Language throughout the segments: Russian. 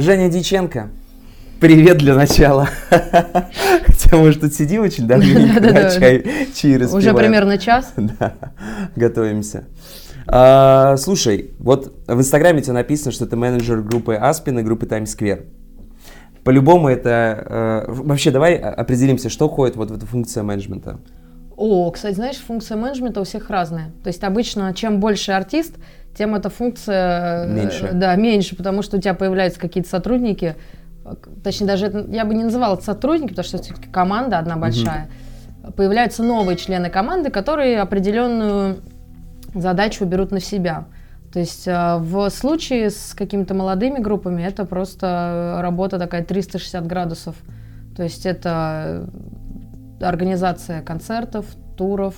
Женя Диченко. Привет для начала. Хотя, может, тут сидим очень давненько, да, чай распиваем. Уже примерно час. Да, готовимся. Слушай, вот в Инстаграме тебе написано, что ты менеджер группы Aspen и группы Times Square. По-любому это... Вообще, давай определимся, что входит вот в эту функцию менеджмента. О, кстати, знаешь, функция менеджмента у всех разная. То есть обычно чем больше артист, тем эта функция... Меньше. Да, меньше, потому что у тебя появляются какие-то сотрудники... Точнее, даже это, я бы не называла это сотрудники, потому что все-таки команда одна большая. Угу. Появляются новые члены команды, которые определенную задачу берут на себя. То есть в случае с какими-то молодыми группами это просто работа такая 360 градусов. То есть это организация концертов, туров,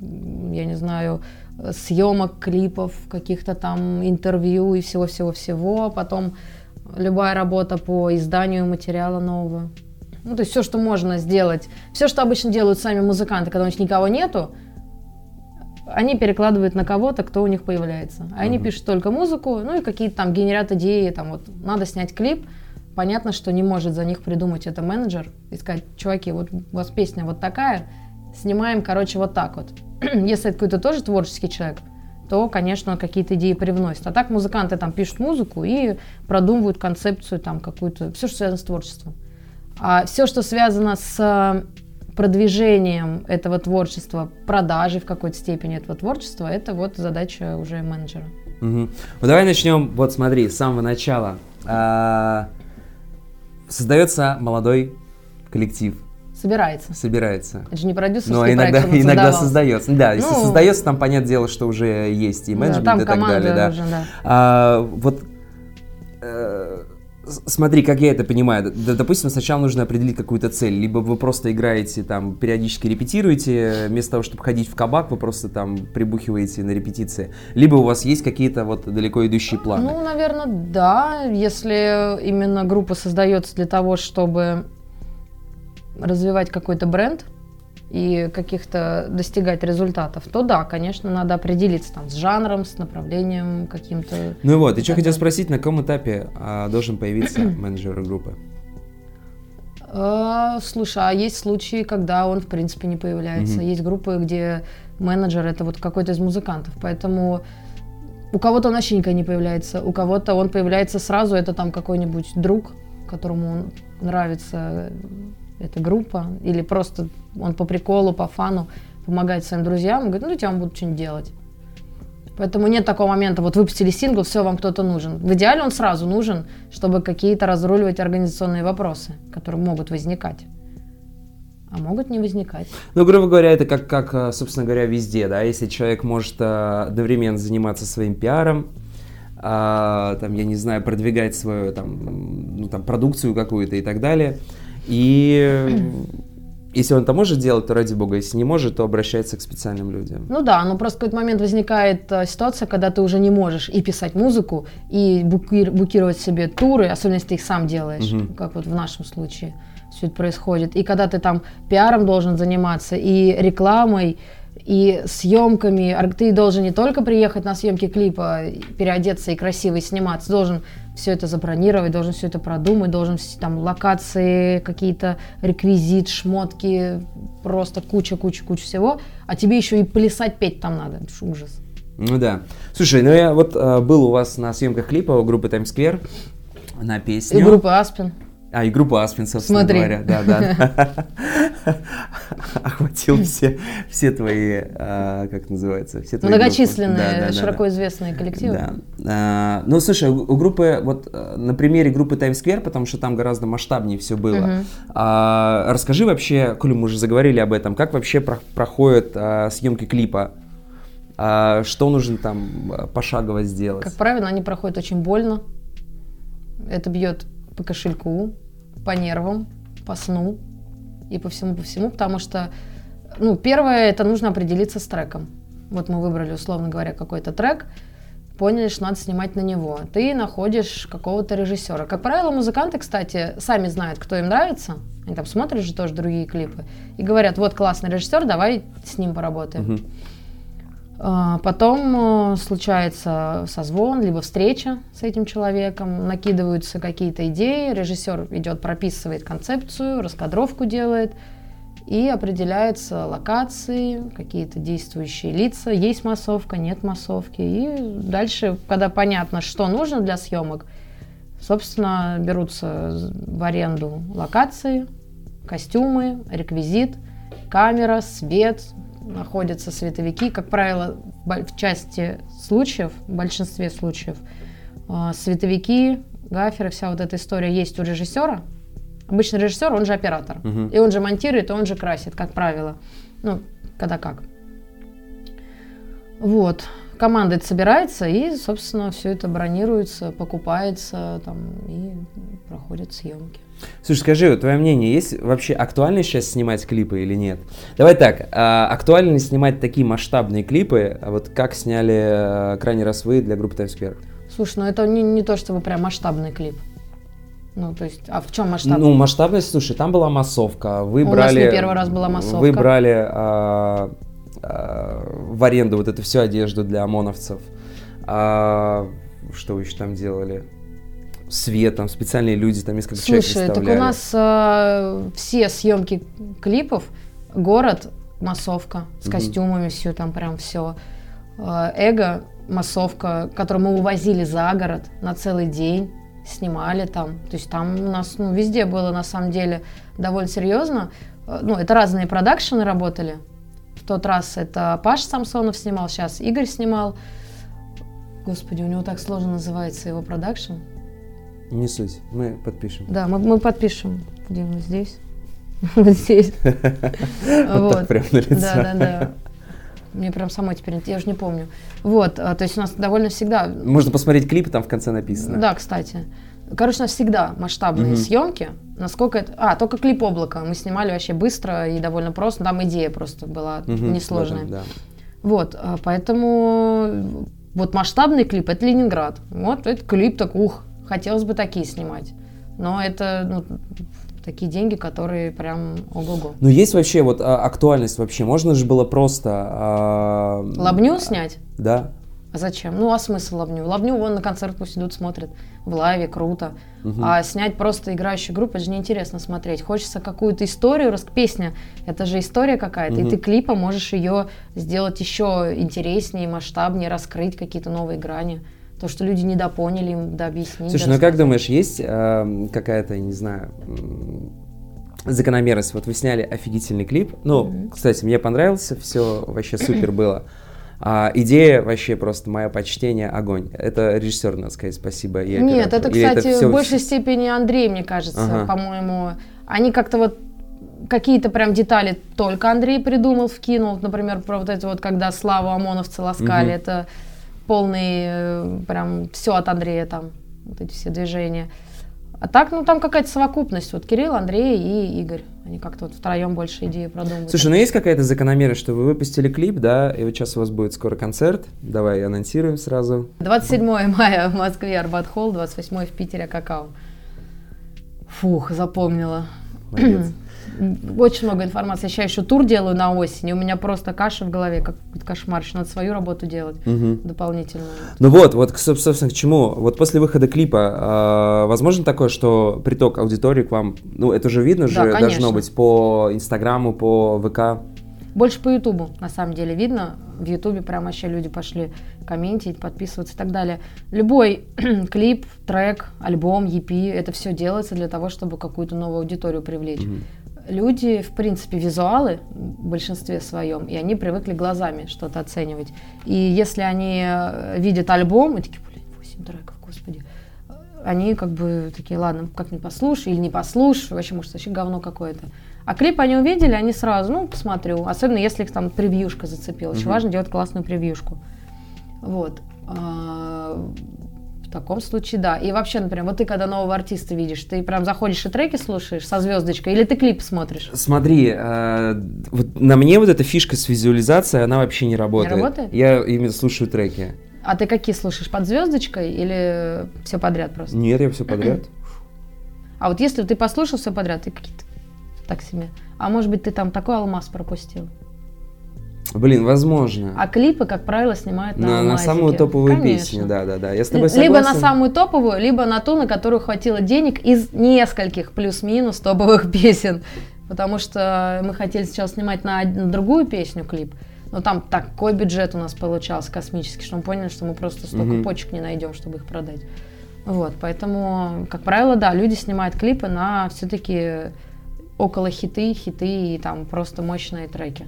я не знаю, съемок, клипов, каких-то там интервью и всего-всего-всего. Потом... Любая работа по изданию материала нового. Ну, то есть все, что можно сделать. Все, что обычно делают сами музыканты, когда у них никого нету, они перекладывают на кого-то, кто у них появляется. А они пишут только музыку, ну и какие-то там генерят идеи, там вот надо снять клип. Понятно, что не может за них придумать это менеджер и сказать: чуваки, вот у вас песня вот такая, снимаем, короче, вот так вот. Если это какой-то тоже творческий человек, то, конечно, какие-то идеи привносят. А так музыканты там пишут музыку и продумывают концепцию там какую-то, все, что связано с творчеством. А все, что связано с продвижением этого творчества, продажей в какой-то степени этого творчества, это вот задача уже менеджера. Угу. Ну давай начнем, вот смотри, с самого начала. Создается молодой коллектив. Собирается. Это же не продюсерский проект, он иногда создается. Да, если создается, там, понятное дело, что уже есть и менеджмент, да, и так далее. Да. Уже, да. Смотри, как я это понимаю. Допустим, сначала нужно определить какую-то цель. Либо вы просто играете, там, периодически репетируете, вместо того, чтобы ходить в кабак, вы просто там прибухиваете на репетиции. Либо у вас есть какие-то вот далеко идущие планы. Ну, наверное, да. Если именно группа создается для того, чтобы... развивать какой-то бренд и каких-то достигать результатов, то да, конечно, надо определиться там с жанром, с направлением каким-то. Ну и вот, и что хотел спросить, на каком этапе должен появиться менеджер группы? Слушай, а есть случаи, когда он в принципе не появляется. Есть группы, где менеджер это вот какой-то из музыкантов, поэтому у кого-то он вообще никогда не появляется, у кого-то он появляется сразу, это там какой-нибудь друг, которому он нравится эта группа, или просто он по приколу, по фану помогает своим друзьям, говорит, ну, я вам буду что-нибудь делать. Поэтому нет такого момента, вот выпустили сингл, все, вам кто-то нужен. В идеале он сразу нужен, чтобы какие-то разруливать организационные вопросы, которые могут возникать, а могут не возникать. Ну, грубо говоря, это как собственно говоря, везде, да, если человек может одновременно заниматься своим пиаром, там, я не знаю, продвигать свою, там, ну, там, продукцию какую-то и так далее. И если он это может делать, то ради бога, если не может, то обращается к специальным людям. Ну да, но просто в какой-то момент возникает ситуация, когда ты уже не можешь и писать музыку, и букировать себе туры, особенно если ты их сам делаешь, как вот в нашем случае все это происходит. И когда ты там пиаром должен заниматься, и рекламой, и съемками, ты должен не только приехать на съемки клипа, переодеться и красиво и сниматься, должен все это забронировать, должен все это продумать, должен там локации, какие-то реквизит, шмотки, просто куча всего, а тебе еще и плясать, петь там надо, это ужас. Ну да. Слушай, ну я вот был у вас на съемках клипа у группы Times Square на песню. И группы Aspen. И группа Aspen, собственно говоря. Да. Охватил все твои, как называется, все твои многочисленные, широко известные коллективы. Ну, слушай, у группы, вот на примере группы Times Square, потому что там гораздо масштабнее все было. Расскажи вообще, коли мы уже заговорили об этом, как вообще проходят съемки клипа? Что нужно там пошагово сделать? Как правило, они проходят очень больно. Это бьет по кошельку, по нервам, по сну и по всему, потому что, ну, первое, это нужно определиться с треком. Вот мы выбрали, условно говоря, какой-то трек, поняли, что надо снимать на него. Ты находишь какого-то режиссера. Как правило, музыканты, кстати, сами знают, кто им нравится, они там смотрят же тоже другие клипы и говорят, вот классный режиссер, давай с ним поработаем. Потом случается созвон, либо встреча с этим человеком, накидываются какие-то идеи, режиссер идет, прописывает концепцию, раскадровку делает, и определяются локации, какие-то действующие лица, есть массовка, нет массовки. И дальше, когда понятно, что нужно для съемок, собственно, берутся в аренду локации, костюмы, реквизит, камера, свет, находятся световики. Как правило, в части случаев, в большинстве случаев, световики, гаферы, вся вот эта история есть у режиссера. Обычно режиссер, он же оператор. Угу. И он же монтирует, и он же красит, как правило. Ну, когда как. Вот. Команда собирается, и, собственно, все это бронируется, покупается там, и проходят съемки. Слушай, скажи, твое мнение, есть вообще актуально сейчас снимать клипы или нет? Давай так, актуально ли снимать такие масштабные клипы, вот как сняли крайний раз вы для группы Times Square? Слушай, ну это не то, чтобы прям масштабный клип. Ну, то есть, а в чем масштабность? Ну, масштабность, слушай, там была массовка. Вы брали, у нас не первый раз была массовка. Вы брали в аренду вот эту всю одежду для ОМОНовцев. Что вы еще там делали? Свет, там специальные люди, там несколько человек представляли. Слушай, так у нас все съемки клипов, город, массовка с костюмами, все там прям все. Эго, массовка, которую мы увозили за город на целый день, снимали там. То есть там у нас везде было на самом деле довольно серьезно. Ну, это разные продакшены работали. В тот раз это Паша Самсонов снимал, сейчас Игорь снимал. Господи, у него так сложно называется его продакшн. Не суть, мы подпишем. Да, мы подпишем. Где мы? Здесь? Вот здесь. Вот так прям на лицо. Да. Мне прям самой теперь, я уже не помню. Вот, то есть у нас довольно всегда... Можно посмотреть клипы, там в конце написано. Да, кстати. Короче, у нас всегда масштабные съемки. Насколько это... только клип «Облако» мы снимали вообще быстро и довольно просто. Там идея просто была несложная. Да. Вот, поэтому... Вот масштабный клип — это «Ленинград». Вот этот клип так, хотелось бы такие снимать. Но это... такие деньги, которые прям ого-го. Ну, есть вообще вот актуальность вообще? Можно же было просто... лобню снять? Да. А зачем? Ну, а смысл лобню? Лобню вон на концерт пусть идут, смотрят. В лайве, круто. А снять просто играющую группу, это же неинтересно смотреть. Хочется какую-то историю, песня, это же история какая-то. И ты клипа можешь ее сделать еще интереснее, масштабнее, раскрыть какие-то новые грани. То, что люди недопоняли, им дообъяснить. Слушай, ну как думаешь, есть какая-то, не знаю, закономерность? Вот вы сняли офигительный клип. Ну, кстати, мне понравился, все вообще супер было. Идея вообще просто, мое почтение, огонь. Это режиссер, надо сказать, спасибо. Нет, это, кстати, в большей степени Андрей, мне кажется, по-моему. Они как-то вот какие-то прям детали только Андрей придумал, вкинул. Например, про вот это вот, когда славу ОМОНовцы ласкали, это... полный, прям, все от Андрея там, вот эти все движения. А так, там какая-то совокупность, вот Кирилл, Андрей и Игорь, они как-то вот втроем больше идеи продумывают. Слушай, ну есть какая-то закономерность, что вы выпустили клип, да, и вот сейчас у вас будет скоро концерт, давай анонсируем сразу. 27 мая в Москве Арбат-холл, 28 в Питере Какао. Фух, запомнила. Молодец. Очень много информации. Я еще тур делаю на осень, и у меня просто каша в голове, как кошмар. Еще надо свою работу делать дополнительно. Ну вот, собственно, к чему. Вот после выхода клипа возможно такое, что приток аудитории к вам, ну это же видно, да, же должно быть по Инстаграму, по ВК? Больше по Ютубу, на самом деле, видно. В Ютубе прям вообще люди пошли комментить, подписываться и так далее. Любой клип, трек, альбом, EP, это все делается для того, чтобы какую-то новую аудиторию привлечь. Люди, в принципе, визуалы в большинстве своем, и они привыкли глазами что-то оценивать. И если они видят альбом, и такие, 8 треков, господи, они как бы такие, ладно, как-нибудь послушай или не послушай, вообще, может, вообще говно какое-то. А клип они увидели, они сразу, посмотрю, особенно если их там превьюшка зацепила. Очень важно делать классную превьюшку. Вот. В таком случае, да. И вообще, например, вот ты когда нового артиста видишь, ты прям заходишь и треки слушаешь со звездочкой, или ты клип смотришь? Смотри, вот на мне вот эта фишка с визуализацией, она вообще не работает. Не работает? Я именно слушаю треки. А ты какие слушаешь, под звездочкой или все подряд просто? Нет, я все подряд. А вот если ты послушал все подряд, ты какие-то так себе. А может быть, ты там такой алмаз пропустил? Блин, возможно. А клипы, как правило, снимают на самую топовую песню, да-да-да. Я с тобой согласен. Либо на самую топовую, либо на ту, на которую хватило денег из нескольких плюс-минус топовых песен. Потому что мы хотели сейчас снимать на другую песню клип, но там такой бюджет у нас получался космический, что мы поняли, что мы просто столько почек не найдем, чтобы их продать. Вот, поэтому, как правило, да, люди снимают клипы на все-таки около хиты и там просто мощные треки.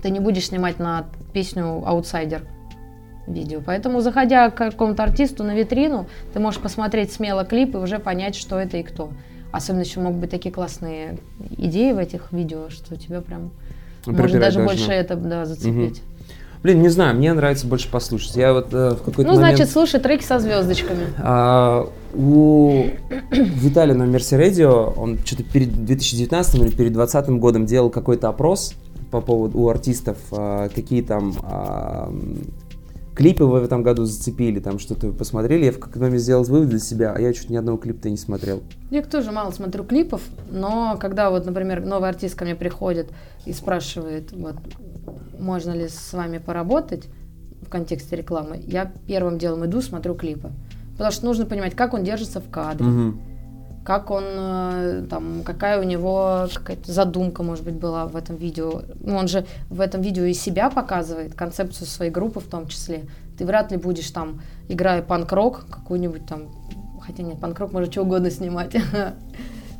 Ты не будешь снимать на песню «Аутсайдер» видео. Поэтому, заходя к какому-то артисту на витрину, ты можешь посмотреть смело клип и уже понять, что это и кто. Особенно еще могут быть такие классные идеи в этих видео, что тебя прям может даже больше это зацепить. Блин, не знаю, мне нравится больше послушать. Я вот в какой-то момент... значит, слушай треки со звездочками. У Виталия на Мерседесио, он что-то перед 2019 или перед 2020 годом делал какой-то опрос по поводу у артистов, какие там клипы вы в этом году зацепили, там что-то вы посмотрели. Я в какой-то момент сделал вывод для себя, а я чуть ни одного клипа-то не смотрел. Я тоже мало смотрю клипов, но когда вот, например, новый артист ко мне приходит и спрашивает, вот, можно ли с вами поработать в контексте рекламы, я первым делом иду, смотрю клипы. Потому что нужно понимать, как он держится в кадре. Как он, там, какая у него какая-то задумка, может быть, была в этом видео. Ну, он же в этом видео и себя показывает, концепцию своей группы в том числе. Ты вряд ли будешь там, играя панк-рок, какую-нибудь там... Хотя нет, панк-рок можно что угодно снимать.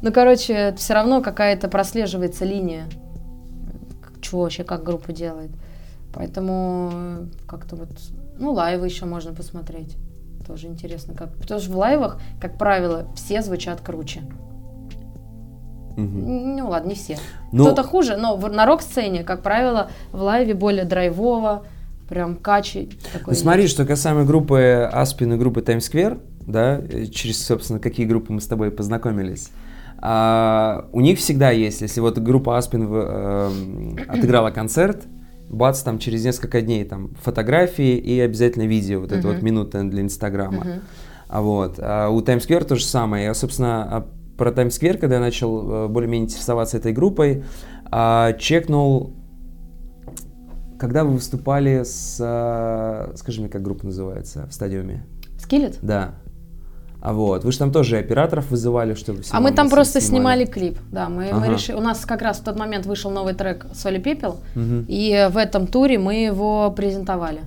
Ну, короче, все равно какая-то прослеживается линия, чего вообще, как группа делает. Поэтому как-то вот... Ну, лайвы еще можно посмотреть. Тоже интересно, как. Потому что в лайвах, как правило, все звучат круче. Ну ладно, не все. Но... кто-то хуже, но на рок-сцене, как правило, в лайве более драйвово, прям качи. Ну, смотри, что касаемо группы Aspen и группы Times Square, да, через, собственно, какие группы мы с тобой познакомились. У них всегда есть, если вот группа Aspen отыграла концерт, бац, там через несколько дней там фотографии и обязательно видео, вот это вот минута для Инстаграма. Вот. А у Times Square то же самое. Я, собственно, про Times Square, когда я начал более-менее интересоваться этой группой, чекнул, когда вы выступали с... Скажи мне, как группа называется в стадиуме? Skillet? Да. А вот, вы же там тоже операторов вызывали, чтобы все... А мы там просто снимали клип, да, мы решили, у нас как раз в тот момент вышел новый трек «Соль и пепел», и в этом туре мы его презентовали.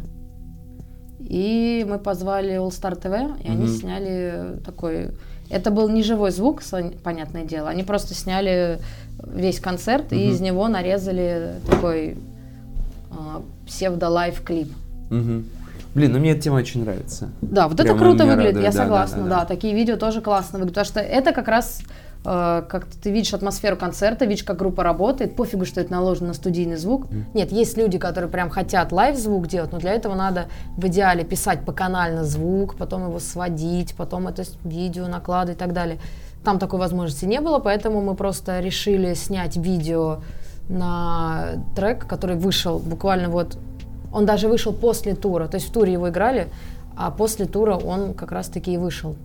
И мы позвали All Star TV, и они сняли такой... Это был не живой звук, понятное дело, они просто сняли весь концерт, и из него нарезали такой псевдо-лайв-клип. Блин, ну мне эта тема очень нравится. Да, вот прямо это круто выглядит, радует, я согласна, да. Такие видео тоже классно выглядят, потому что это как раз, как ты видишь атмосферу концерта, видишь, как группа работает, пофигу, что это наложено на студийный звук. Нет, есть люди, которые прям хотят лайв-звук делать, но для этого надо в идеале писать поканально звук, потом его сводить, потом это видео накладывать и так далее. Там такой возможности не было, поэтому мы просто решили снять видео на трек, который вышел буквально вот... Он даже вышел после тура, то есть в туре его играли, а после тура он как раз-таки и вышел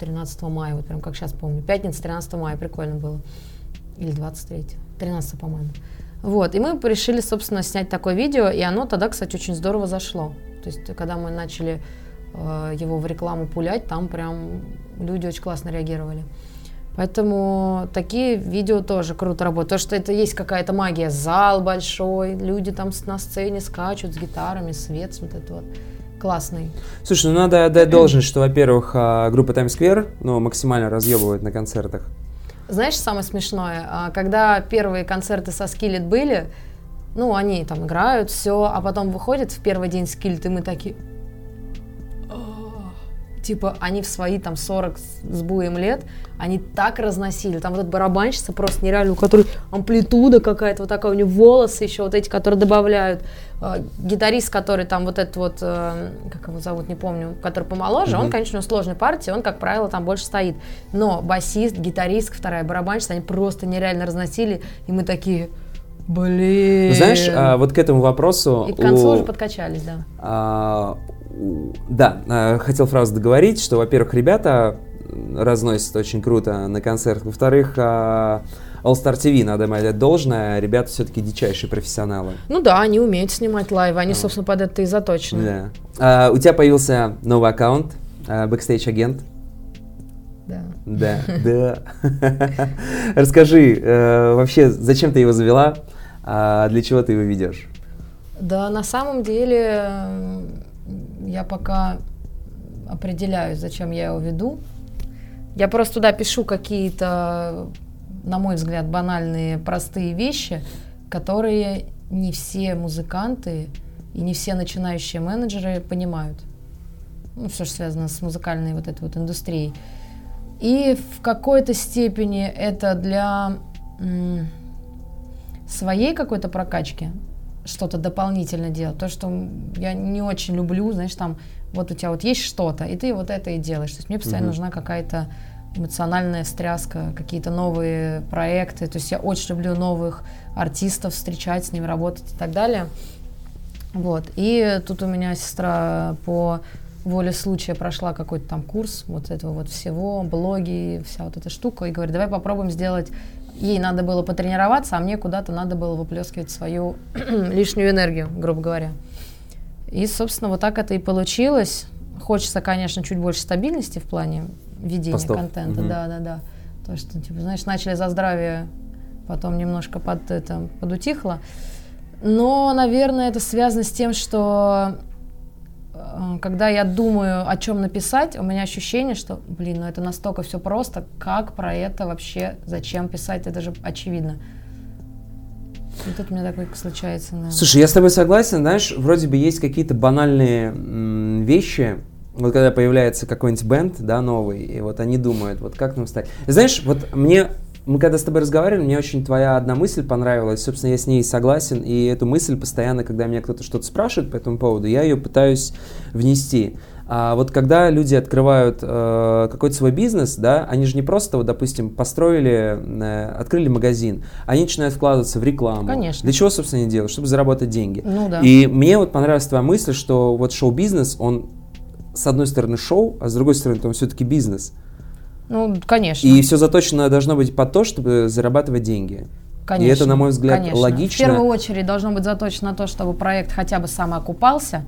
13 мая, вот прям как сейчас помню. Пятница, 13 мая, прикольно было. Или 23, 13, по-моему. Вот, и мы решили, собственно, снять такое видео, и оно тогда, кстати, очень здорово зашло. То есть, когда мы начали его в рекламу пулять, там прям люди очень классно реагировали. Поэтому такие видео тоже круто работают. То, что это есть какая-то магия. Зал большой, люди там на сцене скачут с гитарами, свет вот этот вот классный. Слушай, ну надо отдать должное, что, во-первых, группа Times Square максимально разъебывает на концертах. Знаешь, самое смешное? Когда первые концерты со Skillet были, ну, они там играют, все, а потом выходят в первый день Skillet, и мы такие... Типа, они в свои там 40 с буем лет, они так разносили. Там вот эта барабанщица просто нереально, у которой амплитуда какая-то, вот такая у нее волосы еще, вот эти, которые добавляют. Гитарист, который там вот этот вот, как его зовут, не помню, который помоложе, он, конечно, у сложной партии, он, как правило, там больше стоит. Но басист, гитарист, вторая барабанщица, они просто нереально разносили, и мы такие... Блин. Знаешь, вот к этому вопросу... И к концу уже подкачались, да. Да, хотел фразу договорить, что, во-первых, ребята разносят очень круто на концертах, во-вторых, All Star TV, надо им отдать должное, ребята все-таки дичайшие профессионалы. Ну да, они умеют снимать лайвы, они, собственно, под это и заточены. Да. У тебя появился новый аккаунт, Backstage Agent. Да. Да, да. Расскажи, вообще, зачем ты его завела, для чего ты его ведешь? Да, на самом деле, я пока определяюсь, зачем я его веду. Я просто туда пишу какие-то, на мой взгляд, банальные, простые вещи, которые не все музыканты и не все начинающие менеджеры понимают. Ну, все, что связано с музыкальной вот этой вот индустрией. И в какой-то степени это для своей какой-то прокачки что-то дополнительно делать. То, что я не очень люблю, знаешь, там, вот у тебя вот есть что-то, и ты вот это и делаешь. То есть мне постоянно нужна какая-то эмоциональная встряска, какие-то новые проекты. То есть я очень люблю новых артистов встречать, с ними работать и так далее. Вот. И тут у меня сестра по воле случая прошла какой-то там курс вот этого вот всего, блоги, вся вот эта штука. И говорит, давай попробуем сделать. Ей надо было потренироваться, а мне куда-то надо было выплескивать свою лишнюю энергию, грубо говоря. И, собственно, вот так это и получилось. Хочется, конечно, чуть больше стабильности в плане ведения постов, контента. Да-да-да. То, что, типа, знаешь, начали за здравие, потом немножко подутихло. Но, наверное, это связано с тем, что когда я думаю, о чем написать, у меня ощущение, что, блин, ну это настолько все просто, как про это вообще, зачем писать, это же очевидно. И тут у меня такое случается. Наверное. Слушай, я с тобой согласен, знаешь, вроде бы есть какие-то банальные вещи, вот когда появляется какой-нибудь бэнд, да, новый, и вот они думают, вот как нам стать. Знаешь, вот мы когда с тобой разговаривали, мне очень твоя одна мысль понравилась, собственно, я с ней согласен, и эту мысль постоянно, когда меня кто-то что-то спрашивает по этому поводу, я ее пытаюсь внести. А вот когда люди открывают какой-то свой бизнес, да, они же не просто, вот, допустим, открыли магазин, они начинают вкладываться в рекламу. Конечно. Для чего, собственно, они делают? Чтобы заработать деньги. Ну, да. И мне вот понравилась твоя мысль, что вот шоу-бизнес, он с одной стороны шоу, а с другой стороны, он все-таки бизнес. Ну, конечно. И все заточено должно быть под то, чтобы зарабатывать деньги. Конечно. И это, на мой взгляд, конечно. Логично. В первую очередь должно быть заточено на то, чтобы проект хотя бы самоокупался,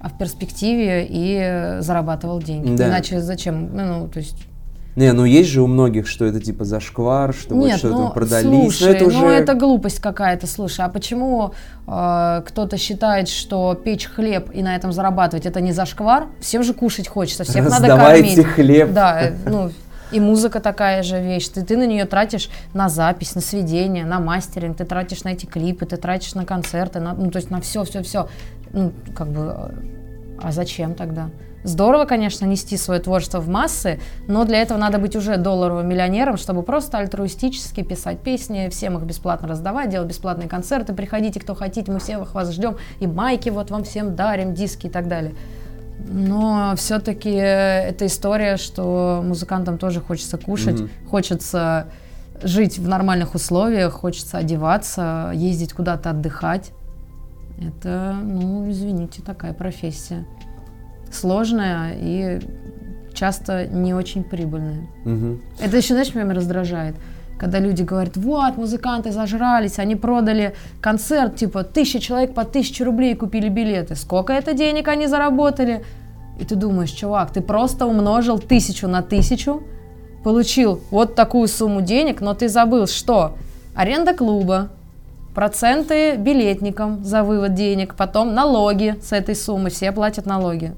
а в перспективе и зарабатывал деньги. Да. Иначе зачем? Ну, то есть... Не, ну есть же у многих, что это типа зашквар, что нет, вот что-то продались. Слушай, это уже... ну это глупость какая-то, слушай. А почему кто-то считает, что печь хлеб и на этом зарабатывать это не зашквар? Всем же кушать хочется, всех надо кормить. Раздавайте хлеб. Да, ну... И музыка такая же вещь, ты на нее тратишь на запись, на сведение, на мастеринг, ты тратишь на эти клипы, ты тратишь на концерты, ну то есть на все. Ну как бы, а зачем тогда? Здорово, конечно, нести свое творчество в массы, но для этого надо быть уже долларовым миллионером, чтобы просто альтруистически писать песни, всем их бесплатно раздавать, делать бесплатные концерты, приходите, кто хотите, мы всех вас ждем, и майки вот вам всем дарим, диски и так далее. Но все-таки это история, что музыкантам тоже хочется кушать, хочется жить в нормальных условиях, хочется одеваться, ездить куда-то отдыхать. Это, ну, извините, такая профессия. Сложная и часто не очень прибыльная. Это еще, знаешь, меня раздражает. Когда люди говорят, вот, музыканты зажрались, они продали концерт, типа, 1000 человек по 1000 рублей купили билеты. Сколько это денег они заработали? И ты думаешь, чувак, ты просто умножил 1000 на 1000, получил вот такую сумму денег, но ты забыл, что аренда клуба, проценты билетникам за вывод денег, потом налоги с этой суммы, все платят налоги.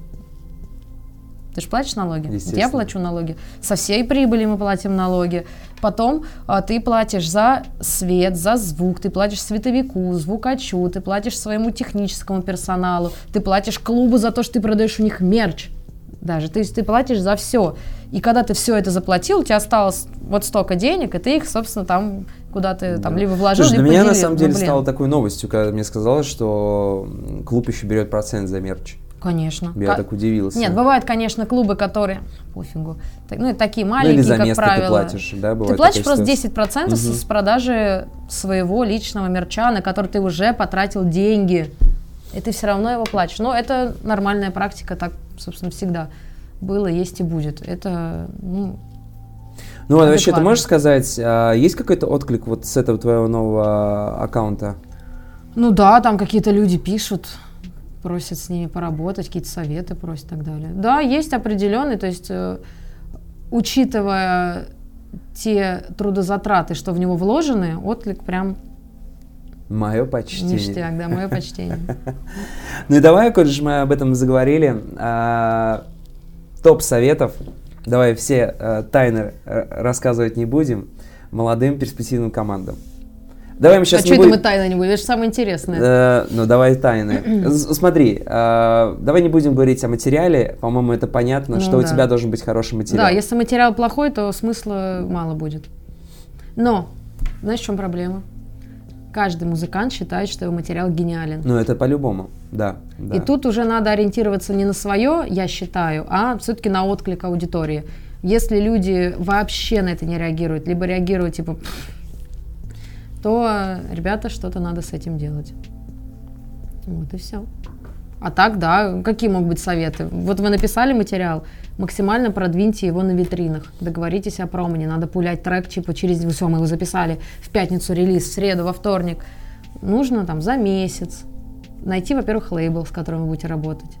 Ты же платишь налоги? Я плачу налоги. Со всей прибыли мы платим налоги. Потом ты платишь за свет, за звук, ты платишь световику, звукачу, ты платишь своему техническому персоналу, ты платишь клубу за то, что ты продаешь у них мерч даже. То есть ты платишь за все. И когда ты все это заплатил, у тебя осталось вот столько денег, и ты их, собственно, там куда-то там либо вложил, либо поделил. Для меня, на самом деле, стало такой новостью, когда мне сказалось, что клуб еще берет процент за мерч. Конечно. Я так удивился. Нет, бывают, конечно, клубы, которые, пофигу, ну и такие маленькие, как правило. Или за место ты платишь, да, бывает. Ты платишь просто 10% с продажи своего личного мерча, на который ты уже потратил деньги, и ты все равно его платишь. Но это нормальная практика, так, собственно, всегда было, есть и будет. Это, ну... Ну, а вообще, ты можешь сказать, есть какой-то отклик вот с этого твоего нового аккаунта? Ну да, там какие-то люди пишут, просят с ними поработать, какие-то советы просят и так далее. Да, есть определенный, то есть, учитывая те трудозатраты, что в него вложены, отклик прям... Мое почтение. Ништяк, да, мое почтение. Ну и давай, коль же мы об этом заговорили, топ советов. Давай все тайны рассказывать не будем молодым перспективным командам. Давай мы сейчас. А что это мы тайны не будем? Это же самое интересное. Ну давай тайны. Смотри, давай не будем говорить о материале. По-моему, это понятно, ну, что да. У тебя должен быть хороший материал. Да, если материал плохой, то смысла мало будет. Но знаешь, в чем проблема? Каждый музыкант считает, что его материал гениален. Ну, это по-любому, да, да. И тут уже надо ориентироваться не на свое, я считаю, а все-таки на отклик аудитории. Если люди вообще на это не реагируют, либо реагируют типа... то, ребята, что-то надо с этим делать. Вот и все. А так, да, какие могут быть советы? Вот вы написали материал, максимально продвиньте его на витринах. Договоритесь о промо, не надо пулять трек, типа через... Все, мы его записали в пятницу релиз, в среду, во вторник. Нужно там за месяц найти, во-первых, лейбл, с которым вы будете работать.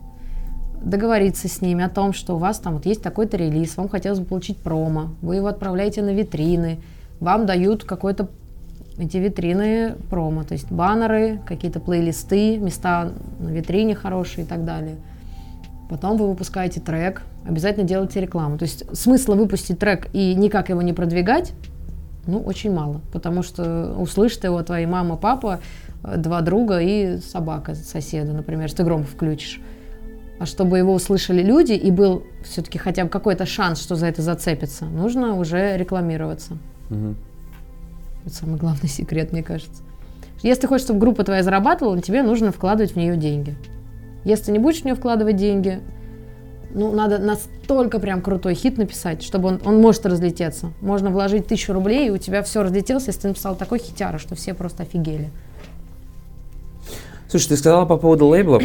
Договориться с ними о том, что у вас там вот есть такой-то релиз, вам хотелось бы получить промо, вы его отправляете на витрины, вам дают какой-то... Эти витрины промо, то есть баннеры, какие-то плейлисты, места на витрине хорошие и так далее. Потом вы выпускаете трек, обязательно делайте рекламу. То есть смысла выпустить трек и никак его не продвигать, ну, очень мало. Потому что услышат его твои мама, папа, два друга и собака соседа, например, если ты громко включишь. А чтобы его услышали люди и был все-таки хотя бы какой-то шанс, что за это зацепится, нужно уже рекламироваться. Угу. Это самый главный секрет, мне кажется. Если ты хочешь, чтобы группа твоя зарабатывала, тебе нужно вкладывать в нее деньги. Если ты не будешь в нее вкладывать деньги, ну, надо настолько прям крутой хит написать, чтобы он может разлететься. Можно вложить 1000 рублей, и у тебя все разлетелось, если ты написал такой хитяра, что все просто офигели. Слушай, ты сказала по поводу лейблов.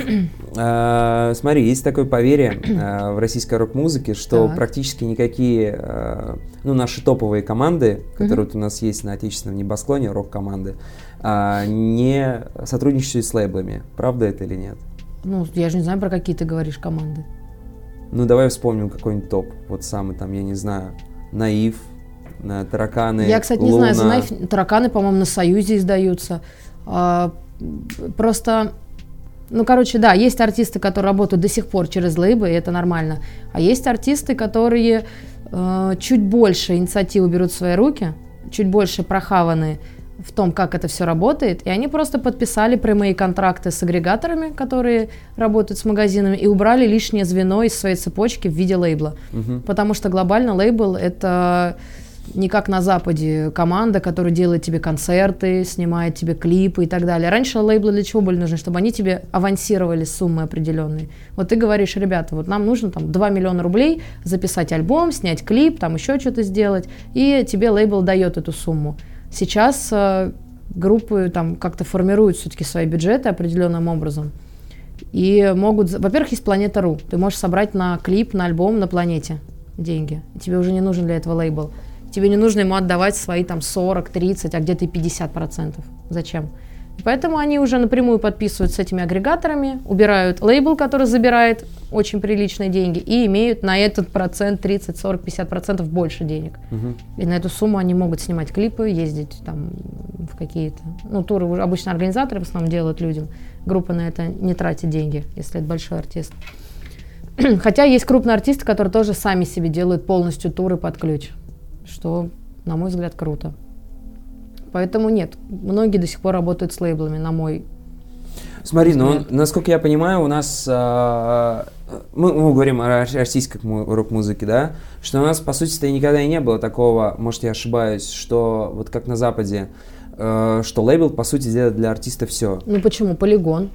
Смотри, есть такое поверье в российской рок-музыке, что так. Практически никакие, наши топовые команды, которые вот у нас есть на отечественном небосклоне, рок-команды, не сотрудничают с лейблами. Правда это или нет? Ну, я же не знаю, про какие ты говоришь команды. Ну, давай вспомним какой-нибудь топ. Вот самый там, я не знаю, Наив, Тараканы, Луна. Я, кстати, не знаю, за Наив, Тараканы, по-моему, на Союзе издаются. Просто, да, есть артисты, которые работают до сих пор через лейбы, и это нормально. А есть артисты, которые чуть больше инициативу берут в свои руки, чуть больше прохаваны в том, как это все работает, и они просто подписали прямые контракты с агрегаторами, которые работают с магазинами, и убрали лишнее звено из своей цепочки в виде лейбла. Угу. Потому что глобально лейбл — это... Не как на Западе команда, которая делает тебе концерты, снимает тебе клипы и так далее. Раньше лейблы для чего были нужны? Чтобы они тебе авансировали суммы определенные. Вот ты говоришь, ребята, вот нам нужно там 2 миллиона рублей записать альбом, снять клип, там еще что-то сделать. И тебе лейбл дает эту сумму. Сейчас группы там как-то формируют все-таки свои бюджеты определенным образом. И могут... Во-первых, есть Планета.ру. Ты можешь собрать на клип, на альбом, на Планете деньги. Тебе уже не нужен для этого лейбл. Тебе не нужно ему отдавать свои там 40, 30, а где-то и 50%. Зачем? Поэтому они уже напрямую подписывают с этими агрегаторами, убирают лейбл, который забирает очень приличные деньги, и имеют на этот процент 30, 40, 50% больше денег. Угу. И на эту сумму они могут снимать клипы, ездить там в какие-то... Ну, туры обычно организаторы в основном делают людям. Группа на это не тратит деньги, если это большой артист. Хотя есть крупные артисты, которые тоже сами себе делают полностью туры под ключ. Что, на мой взгляд, круто. Поэтому нет, многие до сих пор работают с лейблами, на мой взгляд. Насколько я понимаю, у нас, мы говорим о российской рок-музыке, да, что у нас, по сути-то, никогда и не было такого, может, я ошибаюсь, что вот как на Западе, что лейбл, по сути, делает для артиста все. Ну почему? Полигон.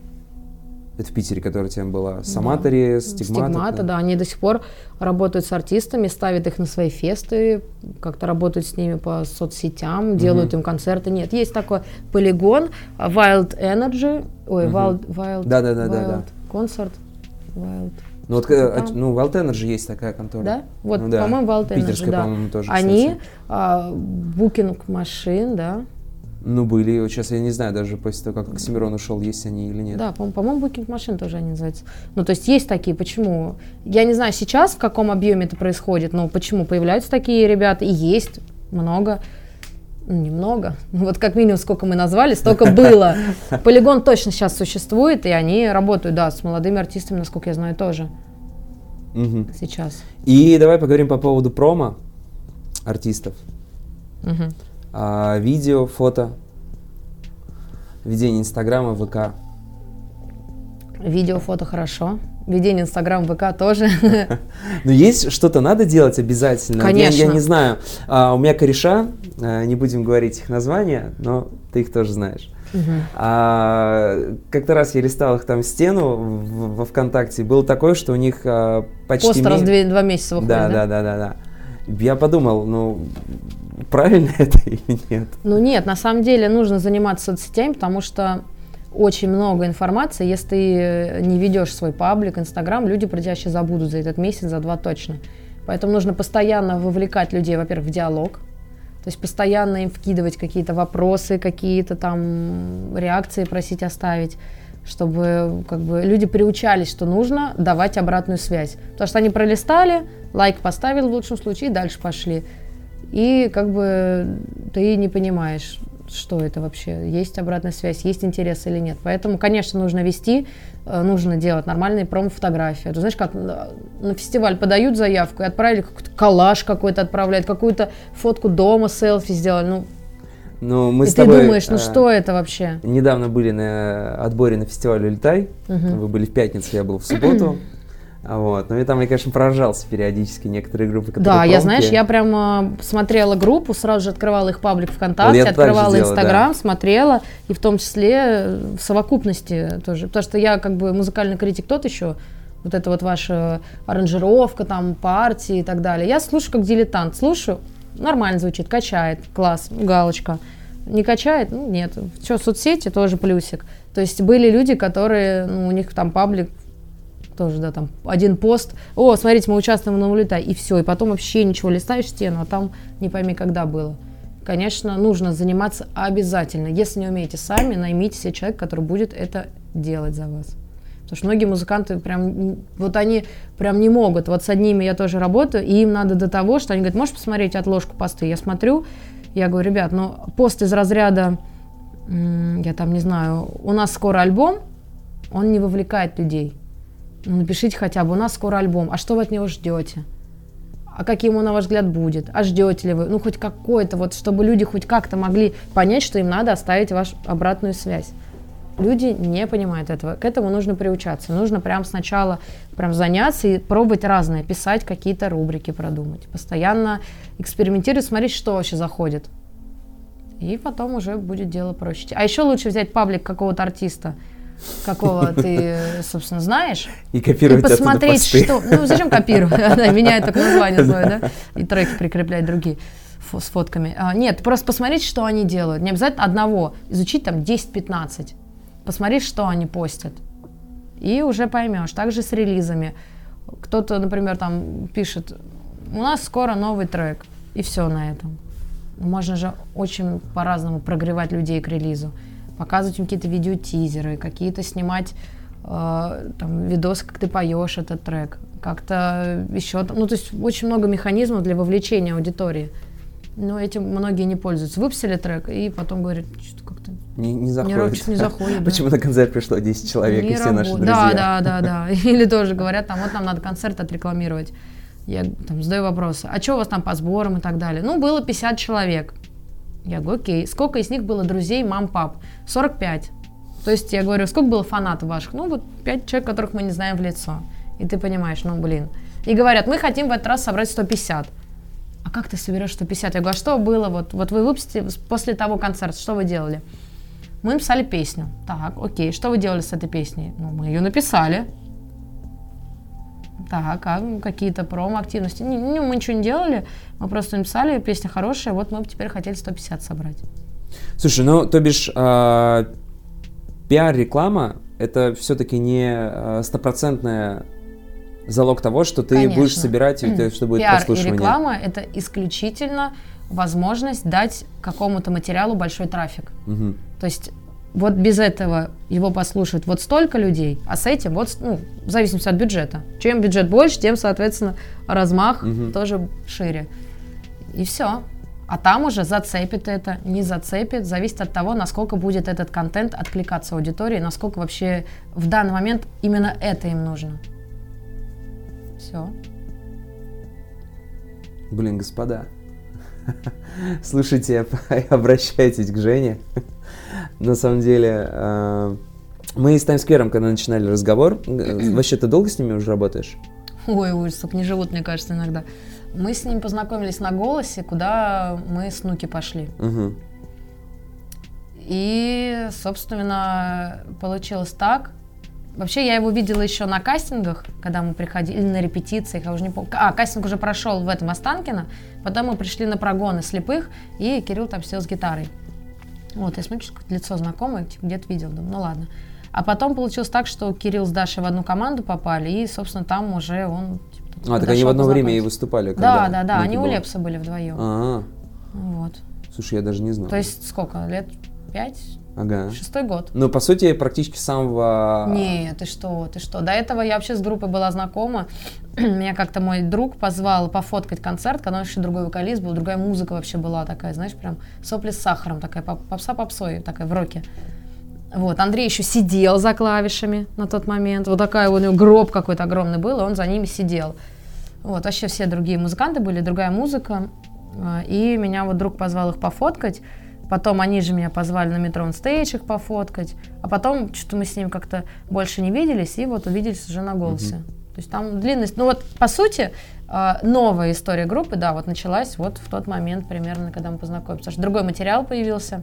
Это в Питере, которая тема была. Саматори, да. Стигмата, да. Они до сих пор работают с артистами, ставят их на свои фесты, как-то работают с ними по соцсетям, делают им концерты. Нет, есть такой полигон, Wild Energy, Wild Concert. Wild Ну, вот, ну, Wild Energy есть такая контора. Да? Вот, ну, да. По-моему, Wild Energy, питерская, да. По-моему, тоже, они, Букинг машин, да. Ну, были. Сейчас я не знаю, даже после того, как Оксимирон ушел, есть они или нет. Да, по-моему, Букинг машин тоже они называются. Ну, то есть есть такие. Почему? Я не знаю сейчас, в каком объеме это происходит, но почему появляются такие ребята. И есть много. Немного. Вот как минимум, сколько мы назвали, столько было. Полигон точно сейчас существует, и они работают, да, с молодыми артистами, насколько я знаю, тоже. Угу. Сейчас. И давай поговорим по поводу промо артистов. Угу. Видео, фото, ведение Инстаграма, ВК. Видео, фото хорошо. Ведение Инстаграм, ВК тоже. Но есть что-то надо делать обязательно. Конечно. Я не знаю. У меня кореша, не будем говорить их названия, но ты их тоже знаешь. Угу. Как-то раз я листал их там стену во ВКонтакте. Было такое, что у них почти... Пост раз в 2 месяца выходит, да? Да. Я подумал, ну... Правильно это или нет? Ну нет, на самом деле нужно заниматься соцсетями, потому что очень много информации. Если ты не ведешь свой паблик, Инстаграм, люди про тебя сейчас забудут за этот месяц, за 2 точно. Поэтому нужно постоянно вовлекать людей, во-первых, в диалог. То есть постоянно им вкидывать какие-то вопросы, какие-то там реакции просить оставить, чтобы как бы люди приучались, что нужно давать обратную связь. Потому что они пролистали, лайк поставили в лучшем случае и дальше пошли. И как бы ты не понимаешь, что это вообще, есть обратная связь, есть интерес или нет. Поэтому, конечно, нужно вести, нужно делать нормальные промо-фотографии. Ты знаешь, как на фестиваль подают заявку и отправили какой-то коллаж какой-то, отправляют какую-то фотку дома, селфи сделали. Ну мы и с тобой, ты думаешь, ну что это вообще? Недавно были на отборе на фестиваль «Улетай». Угу. Вы были в пятницу, я был в субботу. Вот. Но я там, конечно, поражался периодически некоторые группы, которые... Да, промки. Я, знаешь, я прям смотрела группу, сразу же открывала их паблик ВКонтакте, вот открывала Инстаграм, да. Смотрела, и в том числе в совокупности тоже. Потому что я как бы музыкальный критик тот еще, вот это вот ваша аранжировка, там, партии и так далее. Я слушаю как дилетант, слушаю, нормально звучит, качает, класс, галочка. Не качает? Ну, нет. Все, соцсети тоже плюсик. То есть были люди, которые, ну, у них там паблик, тоже, да, там один пост, о, смотрите, мы участвуем на «Улетай», и все, и потом вообще ничего, листаешь стену, а там не пойми, когда было. Конечно, нужно заниматься обязательно. Если не умеете сами, наймите себе человека, который будет это делать за вас. Потому что многие музыканты прям, вот они прям не могут. Вот с одними я тоже работаю, и им надо до того, что они говорят, можешь посмотреть отложку посты? Я смотрю, я говорю, ребят, ну, пост из разряда, я там не знаю, у нас скоро альбом, он не вовлекает людей. Ну, напишите хотя бы, у нас скоро альбом, а что вы от него ждете? А каким он, на ваш взгляд, будет? А ждете ли вы? Ну, хоть какой-то, вот, чтобы люди хоть как-то могли понять, что им надо оставить вашу обратную связь. Люди не понимают этого. К этому нужно приучаться. Нужно прям сначала прям заняться и пробовать разное, писать какие-то рубрики, продумать. Постоянно экспериментировать, смотреть, что вообще заходит. И потом уже будет дело проще. А еще лучше взять паблик какого-то артиста, какого ты, собственно, знаешь, и копировать, и посмотреть, что... Ну, зачем копировать? Меняют только название свое, да? И треки прикреплять другие с фотками. Нет, просто посмотреть, что они делают. Не обязательно одного. Изучить там 10-15. Посмотреть, что они постят. И уже поймешь. Также с релизами. Кто-то, например, там пишет, у нас скоро новый трек. И все на этом. Можно же очень по-разному прогревать людей к релизу. Показывать им какие-то видеотизеры, какие-то снимать там, видосы, как ты поешь этот трек, как-то еще. Ну, то есть очень много механизмов для вовлечения аудитории. Но этим многие не пользуются. Выпустили трек, и потом говорят, что как-то не заходит. Почему на концерт пришло 10 человек, и все наши друзья? Да. Или тоже говорят, там, вот нам надо концерт отрекламировать. Я там задаю вопросы, а что у вас там по сборам и так далее? Ну, было 50 человек. Я говорю, окей, сколько из них было друзей, мам, пап? 45. То есть я говорю, сколько было фанатов ваших? Ну, вот 5 человек, которых мы не знаем в лицо. И ты понимаешь, ну, блин. И говорят, мы хотим в этот раз собрать 150. А как ты соберешь 150? Я говорю, а что было? Вот вы выпустите после того концерта, что вы делали? Мы написали песню. Так, окей, что вы делали с этой песней? Ну, мы ее написали. Так, а какие-то промо-активности? Не, мы ничего не делали, мы просто написали, песня хорошая, вот мы бы теперь хотели 150 собрать. Слушай, ну, то бишь, пиар-реклама — это все-таки не стопроцентная залог того, что ты Конечно. Будешь собирать, что будет PR прослушивание. И реклама – это исключительно возможность дать какому-то материалу большой трафик. Угу. То есть вот без этого его послушают вот столько людей, а с этим вот, в зависимости от бюджета. Чем бюджет больше, тем, соответственно, размах тоже шире. И все. А там уже зацепит это, не зацепит, зависит от того, насколько будет этот контент откликаться аудитории, насколько вообще в данный момент именно это им нужно. Все. Блин, господа, слушайте, обращайтесь к Жене. На самом деле, мы с Times Square, когда начинали разговор, вообще ты долго с ними уже работаешь? Ой, ужас, как не живут, мне кажется, иногда. Мы с ним познакомились на «Голосе», куда мы с Нуки пошли. Угу. И, собственно, получилось так. Вообще, я его видела еще на кастингах, когда мы приходили, или на репетициях, я уже не помню. Кастинг уже прошел в этом Останкино, потом мы пришли на прогоны слепых, и Кирилл там сидел с гитарой. Вот, я смотрю, что лицо знакомое, где-то видел, думаю, ну ладно. А потом получилось так, что Кирилл с Дашей в одну команду попали, и, собственно, там уже он... так они в одно время и выступали? Когда да, они у Лепса были вдвоем. А-а-а. Вот. Слушай, я даже не знал. То есть сколько, лет 5? Ага. 6-й год. Ну, по сути, практически с самого... Не, ты что. До этого я вообще с группой была знакома. Меня как-то мой друг позвал пофоткать концерт, когда он еще другой вокалист был, другая музыка вообще была такая, знаешь, прям сопли с сахаром, такая попса-попсой, такая в роке. Вот, Андрей еще сидел за клавишами на тот момент. Вот такая у него гроб какой-то огромный был, и он за ними сидел. Вот, вообще все другие музыканты были, другая музыка. И меня вот друг позвал их пофоткать. Потом они же меня позвали на метро он стейдж их пофоткать. А потом что-то мы с ним как-то больше не виделись, и вот увиделись уже на «Голосе». То есть там длинность... Ну вот, по сути, новая история группы, да, вот началась вот в тот момент примерно, когда мы познакомились. Потому что другой материал появился.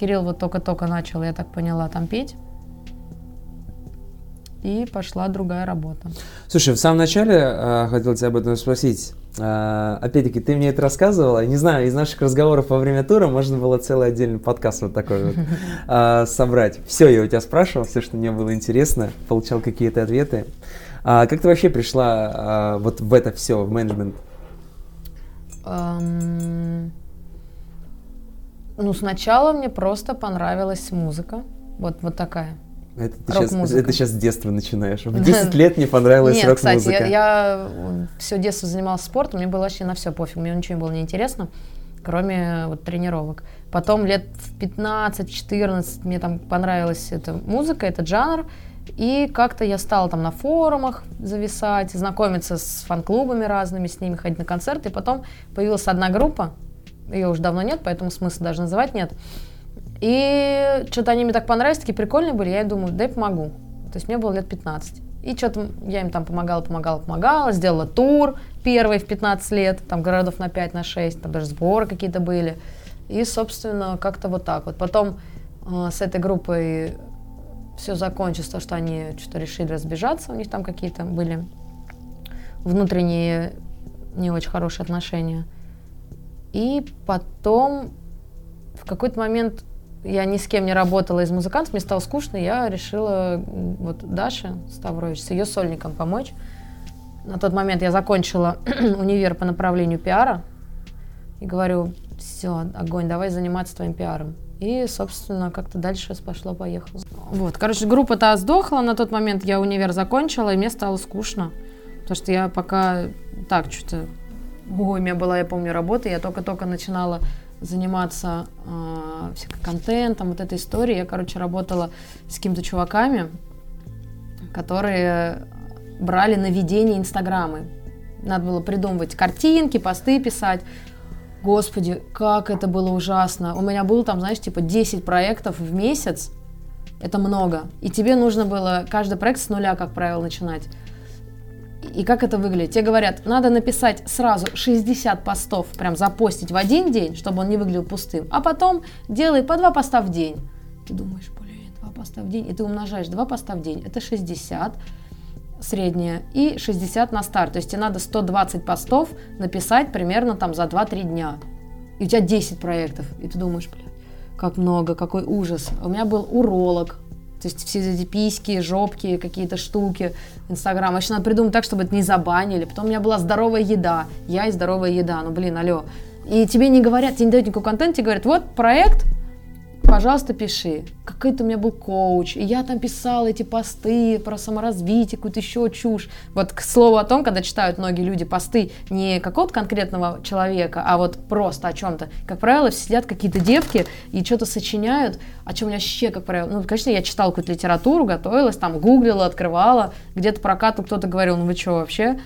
Кирилл вот только-только начал, я так поняла, там петь. И пошла другая работа. Слушай, в самом начале хотел тебя об этом спросить. Опять-таки, ты мне это рассказывала. Не знаю, из наших разговоров во время тура можно было целый отдельный подкаст вот такой вот собрать. Все, я у тебя спрашивал, все, что мне было интересно, получал какие-то ответы. Как ты вообще пришла вот в это все, в менеджмент? Ну, сначала мне просто понравилась музыка, вот такая, рок-музыка. Это сейчас с детства начинаешь, в 10 лет мне понравилась рок-музыка. Нет, кстати, я все детство занималась спортом, мне было вообще на все пофиг, мне ничего не было неинтересно, кроме вот тренировок. Потом лет в 15-14 мне там понравилась эта музыка, этот жанр, и как-то я стала там на форумах зависать, знакомиться с фан-клубами разными, с ними ходить на концерты, и потом появилась одна группа. Ее уже давно нет, поэтому смысла даже называть нет. И что-то они мне так понравились, такие прикольные были, я думаю, да я помогу. То есть мне было лет 15. И что-то я им там помогала, сделала тур первый в 15 лет, там городов на 5, на 6, там даже сборы какие-то были. И, собственно, как-то вот так вот. Потом с этой группой все закончилось, то, что они что-то решили разбежаться, у них там какие-то были внутренние не очень хорошие отношения. И потом в какой-то момент я ни с кем не работала из музыкантов, мне стало скучно, я решила вот Даше Ставрович с ее сольником помочь. На тот момент я закончила универ по направлению пиара и говорю, все, огонь, давай заниматься твоим пиаром. И, собственно, как-то дальше пошло-поехало. Вот, короче, группа-то сдохла, на тот момент я универ закончила, и мне стало скучно, потому что я пока так что-то... Ой, у меня была, я помню, работа, я только-только начинала заниматься всяким контентом, вот этой историей. Я, работала с какими-то чуваками, которые брали на ведение Инстаграмы. Надо было придумывать картинки, посты писать. Господи, как это было ужасно. У меня было там, 10 проектов в месяц. Это много. И тебе нужно было каждый проект с нуля, как правило, начинать. И как это выглядит? Тебе говорят, надо написать сразу 60 постов, прям запостить в один день, чтобы он не выглядел пустым, а потом делай по 2 поста в день. Ты думаешь, блин, 2 поста в день, и ты умножаешь 2 поста в день, это 60 средняя и 60 на старт, то есть тебе надо 120 постов написать примерно там за 2-3 дня, и у тебя 10 проектов, и ты думаешь, блин, как много, какой ужас. У меня был уролог, То есть все эти письки, жопки, какие-то штуки, Инстаграм. Вообще надо придумать так, чтобы это не забанили. Потом у меня была здоровая еда. Я и здоровая еда. Ну, блин, алло. И тебе не говорят, тебе не дают никакой контент, тебе говорят, вот проект, пожалуйста, пиши. Какой-то у меня был коуч, и я там писала эти посты про саморазвитие, какую-то еще чушь. Вот к слову о том, когда читают многие люди посты не какого-то конкретного человека, а вот просто о чем-то. Как правило, сидят какие-то девки и что-то сочиняют, о чем у меня вообще, как правило, ну, конечно, я читала какую-то литературу, готовилась, там, гуглила, открывала, где-то про Кату кто-то говорил, ну вы что вообще?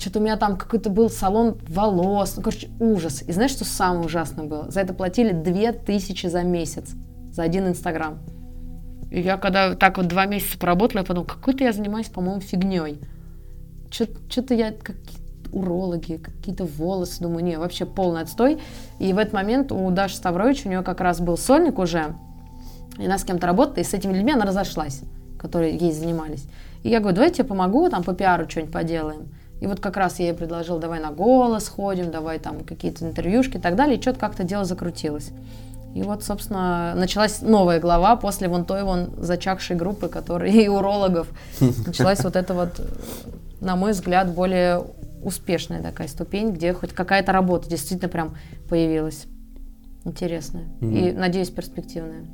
Что-то у меня там какой-то был салон волос. Ну, короче, ужас. И знаешь, что самое ужасное было? За это платили 2000 за месяц. За один Инстаграм. И я когда так вот 2 месяца поработала, я подумала, какой-то я занимаюсь, по-моему, фигней. Что-то я какие-то урологи, какие-то волосы. Думаю, не, вообще полный отстой. И в этот момент у Даши Ставрович, у нее как раз был сольник уже. И она с кем-то работала, и с этими людьми она разошлась, которые ей занимались. И я говорю, давай я тебе помогу, там по пиару что-нибудь поделаем. И вот как раз я ей предложила, давай на голос ходим, давай там какие-то интервьюшки и так далее. И что-то как-то дело закрутилось. И вот, собственно, началась новая глава после вон той вон зачахшей группы, которые и урологов. Началась вот эта вот, на мой взгляд, более успешная такая ступень, где хоть какая-то работа действительно прям появилась. Интересная. И, надеюсь, перспективная.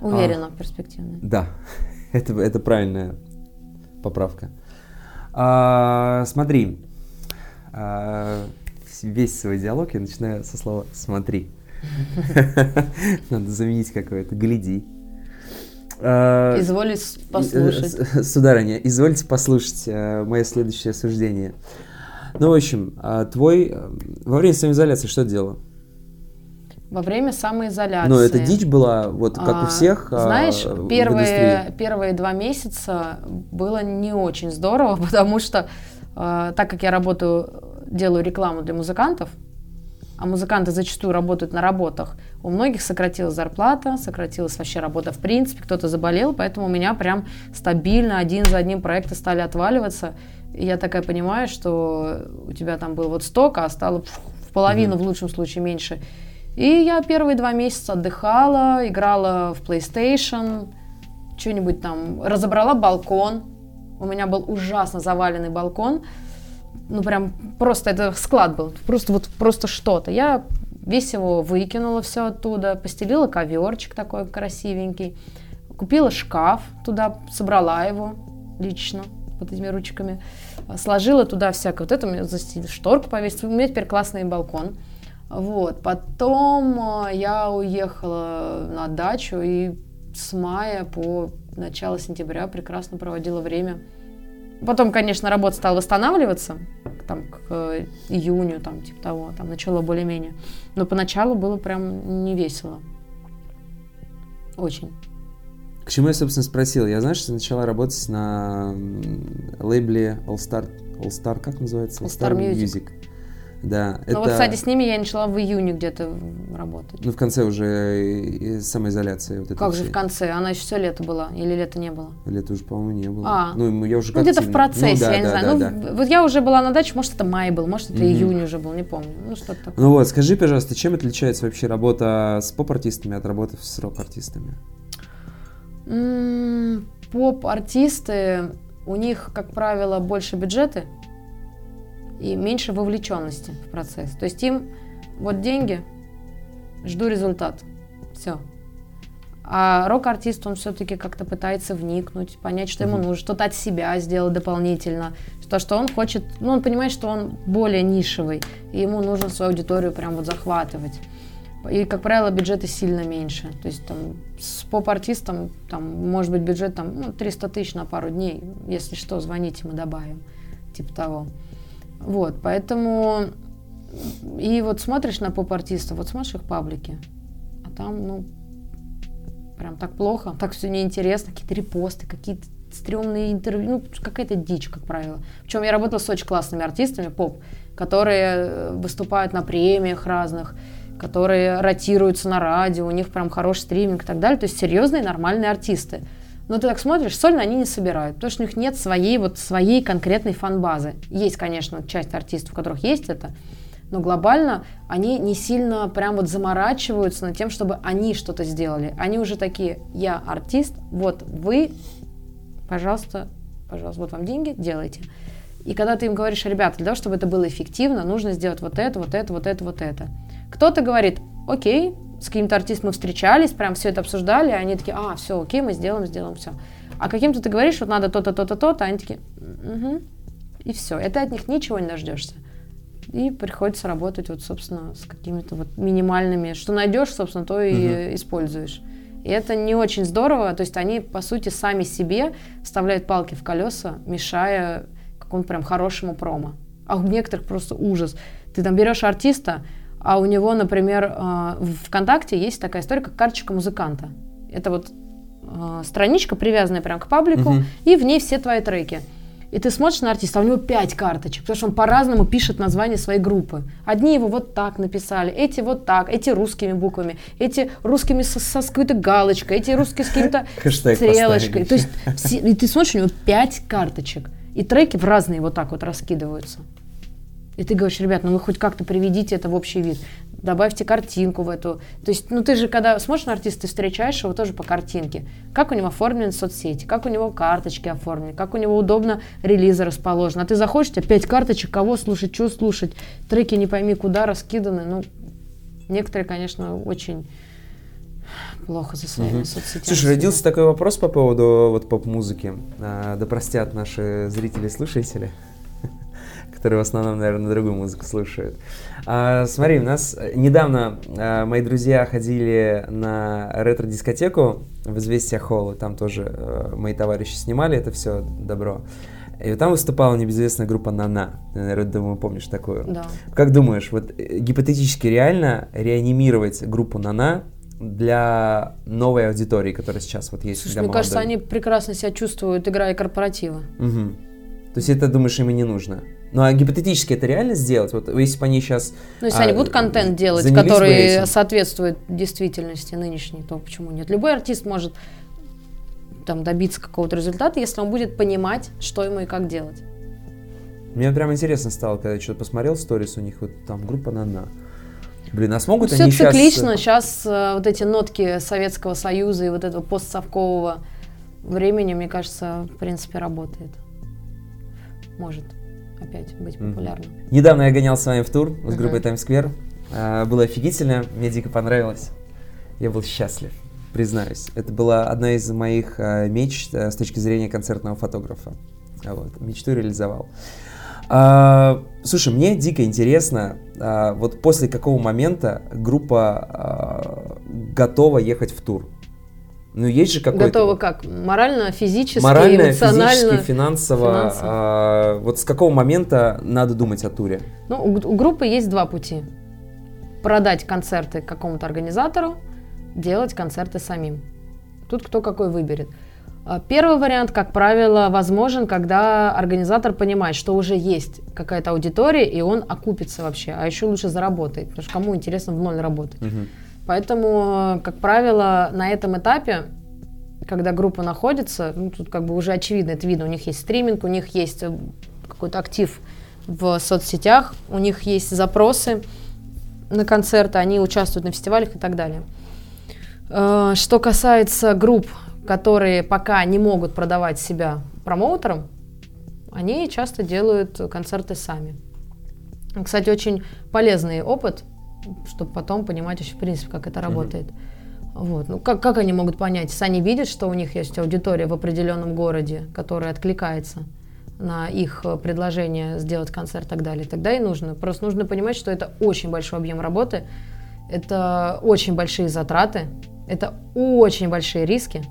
Уверена, перспективная. Да, это правильная поправка. Смотри, весь свой диалог я начинаю со слова «смотри». Надо заменить какое-то «гляди». Извольте послушать. Сударыня, извольте послушать мое следующее суждение. Ну, в общем, во время самоизоляции что делал? Во время самоизоляции. Но эта дичь была, вот как у всех. Знаешь, первые 2 месяца было не очень здорово, потому что, так как я делаю рекламу для музыкантов, а музыканты зачастую работают на работах, у многих сократилась зарплата, сократилась вообще работа в принципе, кто-то заболел, поэтому у меня прям стабильно один за одним проекты стали отваливаться. И я такая понимаю, что у тебя там было вот столько, а стало в половину, в лучшем случае, меньше. И я первые 2 месяца отдыхала, играла в PlayStation, что-нибудь там, разобрала балкон. У меня был ужасно заваленный балкон. Ну, прям просто это склад был, просто что-то. Я весь его выкинула все оттуда, постелила коверчик такой красивенький, купила шкаф туда, собрала его лично вот этими ручками, сложила туда всякое. Вот это мне застелила, шторку повесила. У меня теперь классный балкон. Вот, потом я уехала на дачу и с мая по начало сентября прекрасно проводила время. Потом, конечно, работа стала восстанавливаться, там, к июню, там, типа того, там, начало более-менее. Но поначалу было прям не весело. Очень. К чему я, собственно, спросил? Я, знаешь, что начала работать на лейбле All Star, как называется? All Star Music. Да, ну вот, кстати, с ними я начала в июне где-то работать. Ну, в конце уже самоизоляция. Вот как же в конце? Она еще все лето была? Или лето не было? Лето уже, по-моему, не было. Ну, я уже где-то в процессе, ну, да, я не знаю. Да. Вот я уже была на даче, может, это май был, может, это июнь уже был, не помню. Ну, что-то такое. Ну вот, скажи, пожалуйста, чем отличается вообще работа с поп-артистами от работы с рок-артистами? Поп-артисты, у них, как правило, больше бюджеты. И меньше вовлеченности в процесс. То есть им вот деньги, жду результат, все. А рок-артист, он все-таки как-то пытается вникнуть, понять, что ему нужно, что-то от себя сделать дополнительно, то, что он хочет, ну, он понимает, что он более нишевый, и ему нужно свою аудиторию прям вот захватывать. И, как правило, бюджеты сильно меньше. То есть там с поп-артистом, там, может быть, бюджет там, ну, 300 тысяч на пару дней, если что, звоните, мы добавим, типа того. Вот, поэтому, и вот смотришь на поп-артистов, вот смотришь их паблики, а там, ну, прям так плохо, так все неинтересно, какие-то репосты, какие-то стрёмные интервью, ну, какая-то дичь, как правило. Причем я работала с очень классными артистами, поп, которые выступают на премиях разных, которые ротируются на радио, у них прям хороший стриминг и так далее, то есть серьезные нормальные артисты. Но ты так смотришь, сольно они не собирают, потому что у них нет своей конкретной фан-базы. Есть, конечно, часть артистов, у которых есть это, но глобально они не сильно прям вот заморачиваются над тем, чтобы они что-то сделали. Они уже такие: я артист, вот вы, пожалуйста, пожалуйста, вот вам деньги, делайте. И когда ты им говоришь: ребята, для того, чтобы это было эффективно, нужно сделать вот это, вот это, вот это, вот это. Кто-то говорит: окей, с каким-то артистом мы встречались, прям все это обсуждали, и они такие: а, все, окей, мы сделаем все. А каким-то ты говоришь: вот надо то-то, то-то, то-то, а они такие: угу. И все. И ты от них ничего не дождешься. И приходится работать вот, собственно, с какими-то вот минимальными, что найдешь, собственно, то и используешь. И это не очень здорово, то есть они, по сути, сами себе вставляют палки в колеса, мешая какому-то прям хорошему промо. А у некоторых просто ужас. Ты там берешь артиста, а у него, например, в ВКонтакте есть такая история, как карточка музыканта. Это вот страничка, привязанная прям к паблику, и в ней все твои треки. И ты смотришь на артиста, а у него 5 карточек, потому что он по-разному пишет название своей группы. Одни его вот так написали, эти вот так, эти русскими буквами, эти русскими со какой-то галочкой, эти русские с каким-то стрелочкой. То есть и ты смотришь, у него 5 карточек, и треки в разные вот так вот раскидываются. И ты говоришь: ребят, ну вы хоть как-то приведите это в общий вид, добавьте картинку в эту. То есть, ну ты же, когда смотришь на артиста, ты встречаешь его тоже по картинке. Как у него оформлены соцсети, как у него карточки оформлены, как у него удобно релизы расположены. А ты заходишь, у тебя 5 карточек, кого слушать, что слушать, треки не пойми куда раскиданы. Ну, некоторые, конечно, очень плохо за своими соцсетями. Слушай, родился такой вопрос по поводу вот, поп-музыки. Да простят наши зрители и слушатели, которые в основном, наверное, другую музыку слушают. Смотри, у нас недавно мои друзья ходили на ретро-дискотеку в Известия Холл, там тоже мои товарищи снимали это все добро. И там выступала небезызвестная группа «Нана». Ты, наверное, думаю, помнишь такую. Да. Как думаешь, вот гипотетически реально реанимировать группу «Нана» для новой аудитории, которая сейчас вот есть? Слушай, мне кажется, они прекрасно себя чувствуют, играя корпоративы. То есть это, думаешь, им и не нужно? Ну, а гипотетически это реально сделать? Вот если бы они сейчас... Ну, если они будут контент делать, который соответствует действительности нынешней, то почему нет? Любой артист может там добиться какого-то результата, если он будет понимать, что ему и как делать. Мне прям интересно стало, когда я что-то посмотрел сторис, у них вот там группа «Нана». Блин, а смогут они сейчас... Все циклично, сейчас вот эти нотки Советского Союза и вот этого постсовкового времени, мне кажется, в принципе, работает. Может опять быть популярным. Недавно я гонял с вами в тур с группой Times Square. Было офигительно, мне дико понравилось. Я был счастлив, признаюсь. Это была одна из моих мечт с точки зрения концертного фотографа. Вот. Мечту реализовал. Слушай, мне дико интересно, вот после какого момента группа готова ехать в тур? Ну, есть же какой-то... Готово как? Морально, физически, эмоционально? Морально, физически, финансово. Вот с какого момента надо думать о туре? Ну, у группы есть два пути. Продать концерты какому-то организатору, делать концерты самим. Тут кто какой выберет. Первый вариант, как правило, возможен, когда организатор понимает, что уже есть какая-то аудитория, и он окупится вообще, а еще лучше заработает, потому что кому интересно в ноль работать. Поэтому, как правило, на этом этапе, когда группа находится, ну, тут как бы уже очевидно, это видно, у них есть стриминг, у них есть какой-то актив в соцсетях, у них есть запросы на концерты, они участвуют на фестивалях и так далее. Что касается групп, которые пока не могут продавать себя промоутерам, они часто делают концерты сами. Кстати, очень полезный опыт, чтобы потом понимать вообще в принципе, как это работает. Вот. Ну, как они могут понять? Они видят, что у них есть аудитория в определенном городе, которая откликается на их предложение сделать концерт и так далее. Тогда и нужно. Просто нужно понимать, что это очень большой объем работы, это очень большие затраты, это очень большие риски,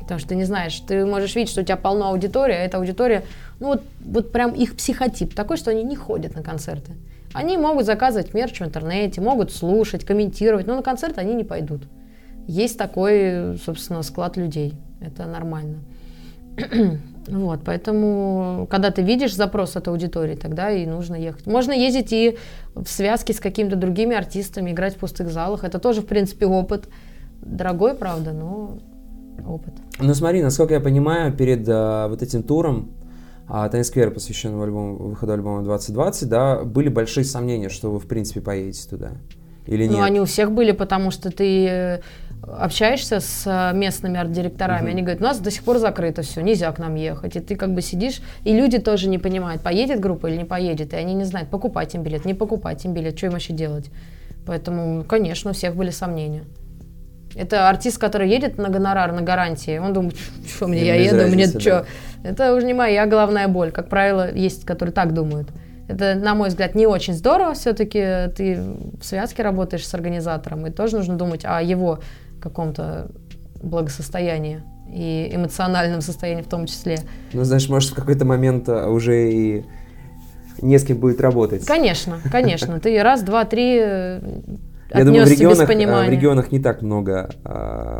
потому что ты не знаешь, ты можешь видеть, что у тебя полно аудитории, а эта аудитория, ну вот прям их психотип такой, что они не ходят на концерты. Они могут заказывать мерч в интернете, могут слушать, комментировать, но на концерт они не пойдут. Есть такой, собственно, склад людей. Это нормально. Вот, поэтому, когда ты видишь запрос от аудитории, тогда и нужно ехать. Можно ездить и в связке с какими-то другими артистами, играть в пустых залах. Это тоже, в принципе, опыт. Дорогой, правда, но опыт. Ну смотри, насколько я понимаю, перед вот этим туром Times Square, посвященного выходу альбома 2020, да, были большие сомнения, что вы, в принципе, поедете туда или нет? Ну, они у всех были, потому что ты общаешься с местными арт-директорами, они говорят, у нас до сих пор закрыто все, нельзя к нам ехать, и ты как бы сидишь, и люди тоже не понимают, поедет группа или не поедет, и они не знают, покупать им билет, не покупать им билет, что им вообще делать. Поэтому, конечно, у всех были сомнения. Это артист, который едет на гонорар, на гарантии, он думает, что мне, я еду, мне что. Это уже не моя головная боль, как правило, есть, которые так думают. Это, на мой взгляд, не очень здорово, все-таки ты в связке работаешь с организатором, и тоже нужно думать о его каком-то благосостоянии и эмоциональном состоянии в том числе. Ну, знаешь, может, в какой-то момент уже и не с кем будет работать. Конечно, конечно. Ты раз, два, три отнесся без понимания. В регионах не так много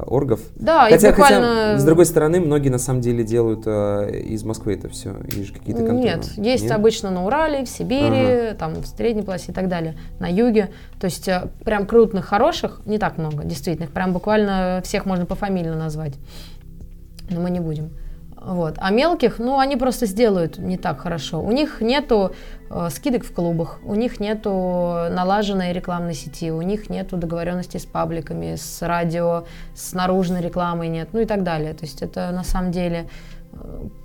оргов. Да, хотя, и буквально... хотя, с другой стороны, многие на самом деле делают из Москвы это все. Есть какие-то контуры. Нет, есть обычно на Урале, в Сибири, там, в средней полосе и так далее, на юге. То есть прям крупных, хороших не так много, действительно. Прям буквально всех можно пофамильно назвать. Но мы не будем. Вот. А мелких, ну, они просто сделают не так хорошо. У них нету скидок в клубах, у них нету налаженной рекламной сети, у них нету договоренностей с пабликами, с радио, с наружной рекламой нет, ну и так далее. То есть это на самом деле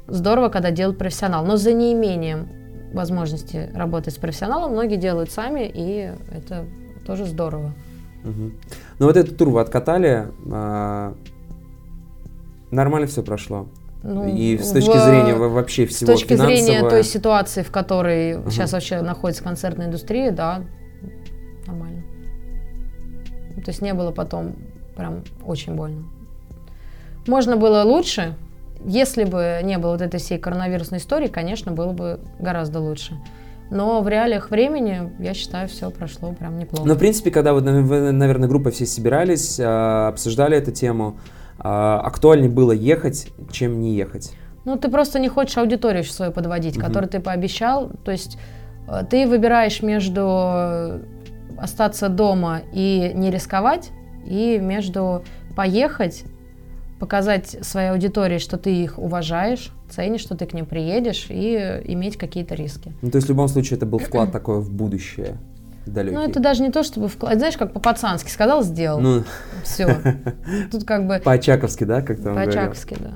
здорово, когда делают профессионал. Но за неимением возможности работать с профессионалом многие делают сами, и это тоже здорово. Угу. Ну вот этот тур вы откатали, нормально все прошло? Ну, и с точки зрения вообще всего финансового... С точки зрения той ситуации, в которой сейчас вообще находится концертная индустрия, да, нормально. То есть не было потом прям очень больно. Можно было лучше, если бы не было вот этой всей коронавирусной истории, конечно, было бы гораздо лучше. Но в реалиях времени, я считаю, все прошло прям неплохо. Но, в принципе, когда вот, наверное, группы все собирались, обсуждали эту тему, актуальнее было ехать, чем не ехать. Ну, ты просто не хочешь аудиторию свою подводить, которую ты пообещал. То есть ты выбираешь между остаться дома и не рисковать, и между поехать, показать своей аудитории, что ты их уважаешь, ценишь, что ты к ним приедешь, и иметь какие-то риски. Ну, то есть в любом случае это был вклад такой в будущее. Далекий. Ну, это даже не то, чтобы... Знаешь, как по-пацански сказал, сделал. Ну. Все. Тут как бы... По-очаковски, да? Как там по-очаковски, говорил.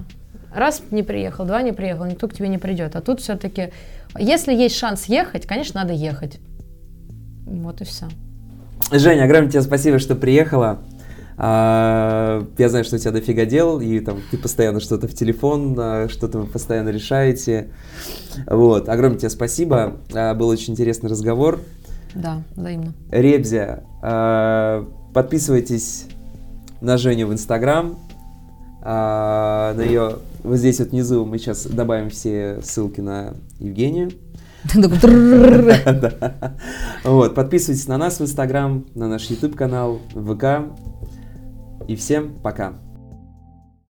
Да. Раз не приехал, два не приехал, никто к тебе не придет. А тут все-таки, если есть шанс ехать, конечно, надо ехать. Вот и все. Женя, огромное тебе спасибо, что приехала. Я знаю, что у тебя дофига дел, и там ты постоянно что-то в телефон, что-то вы постоянно решаете. Вот. Огромное тебе спасибо. Был очень интересный разговор. Да, взаимно. Ребзя, подписывайтесь на Женю в Инстаграм. На ее вот здесь вот внизу мы сейчас добавим все ссылки на Евгению. Вот, подписывайтесь на нас в Инстаграм, на наш YouTube канал, ВК. И всем пока.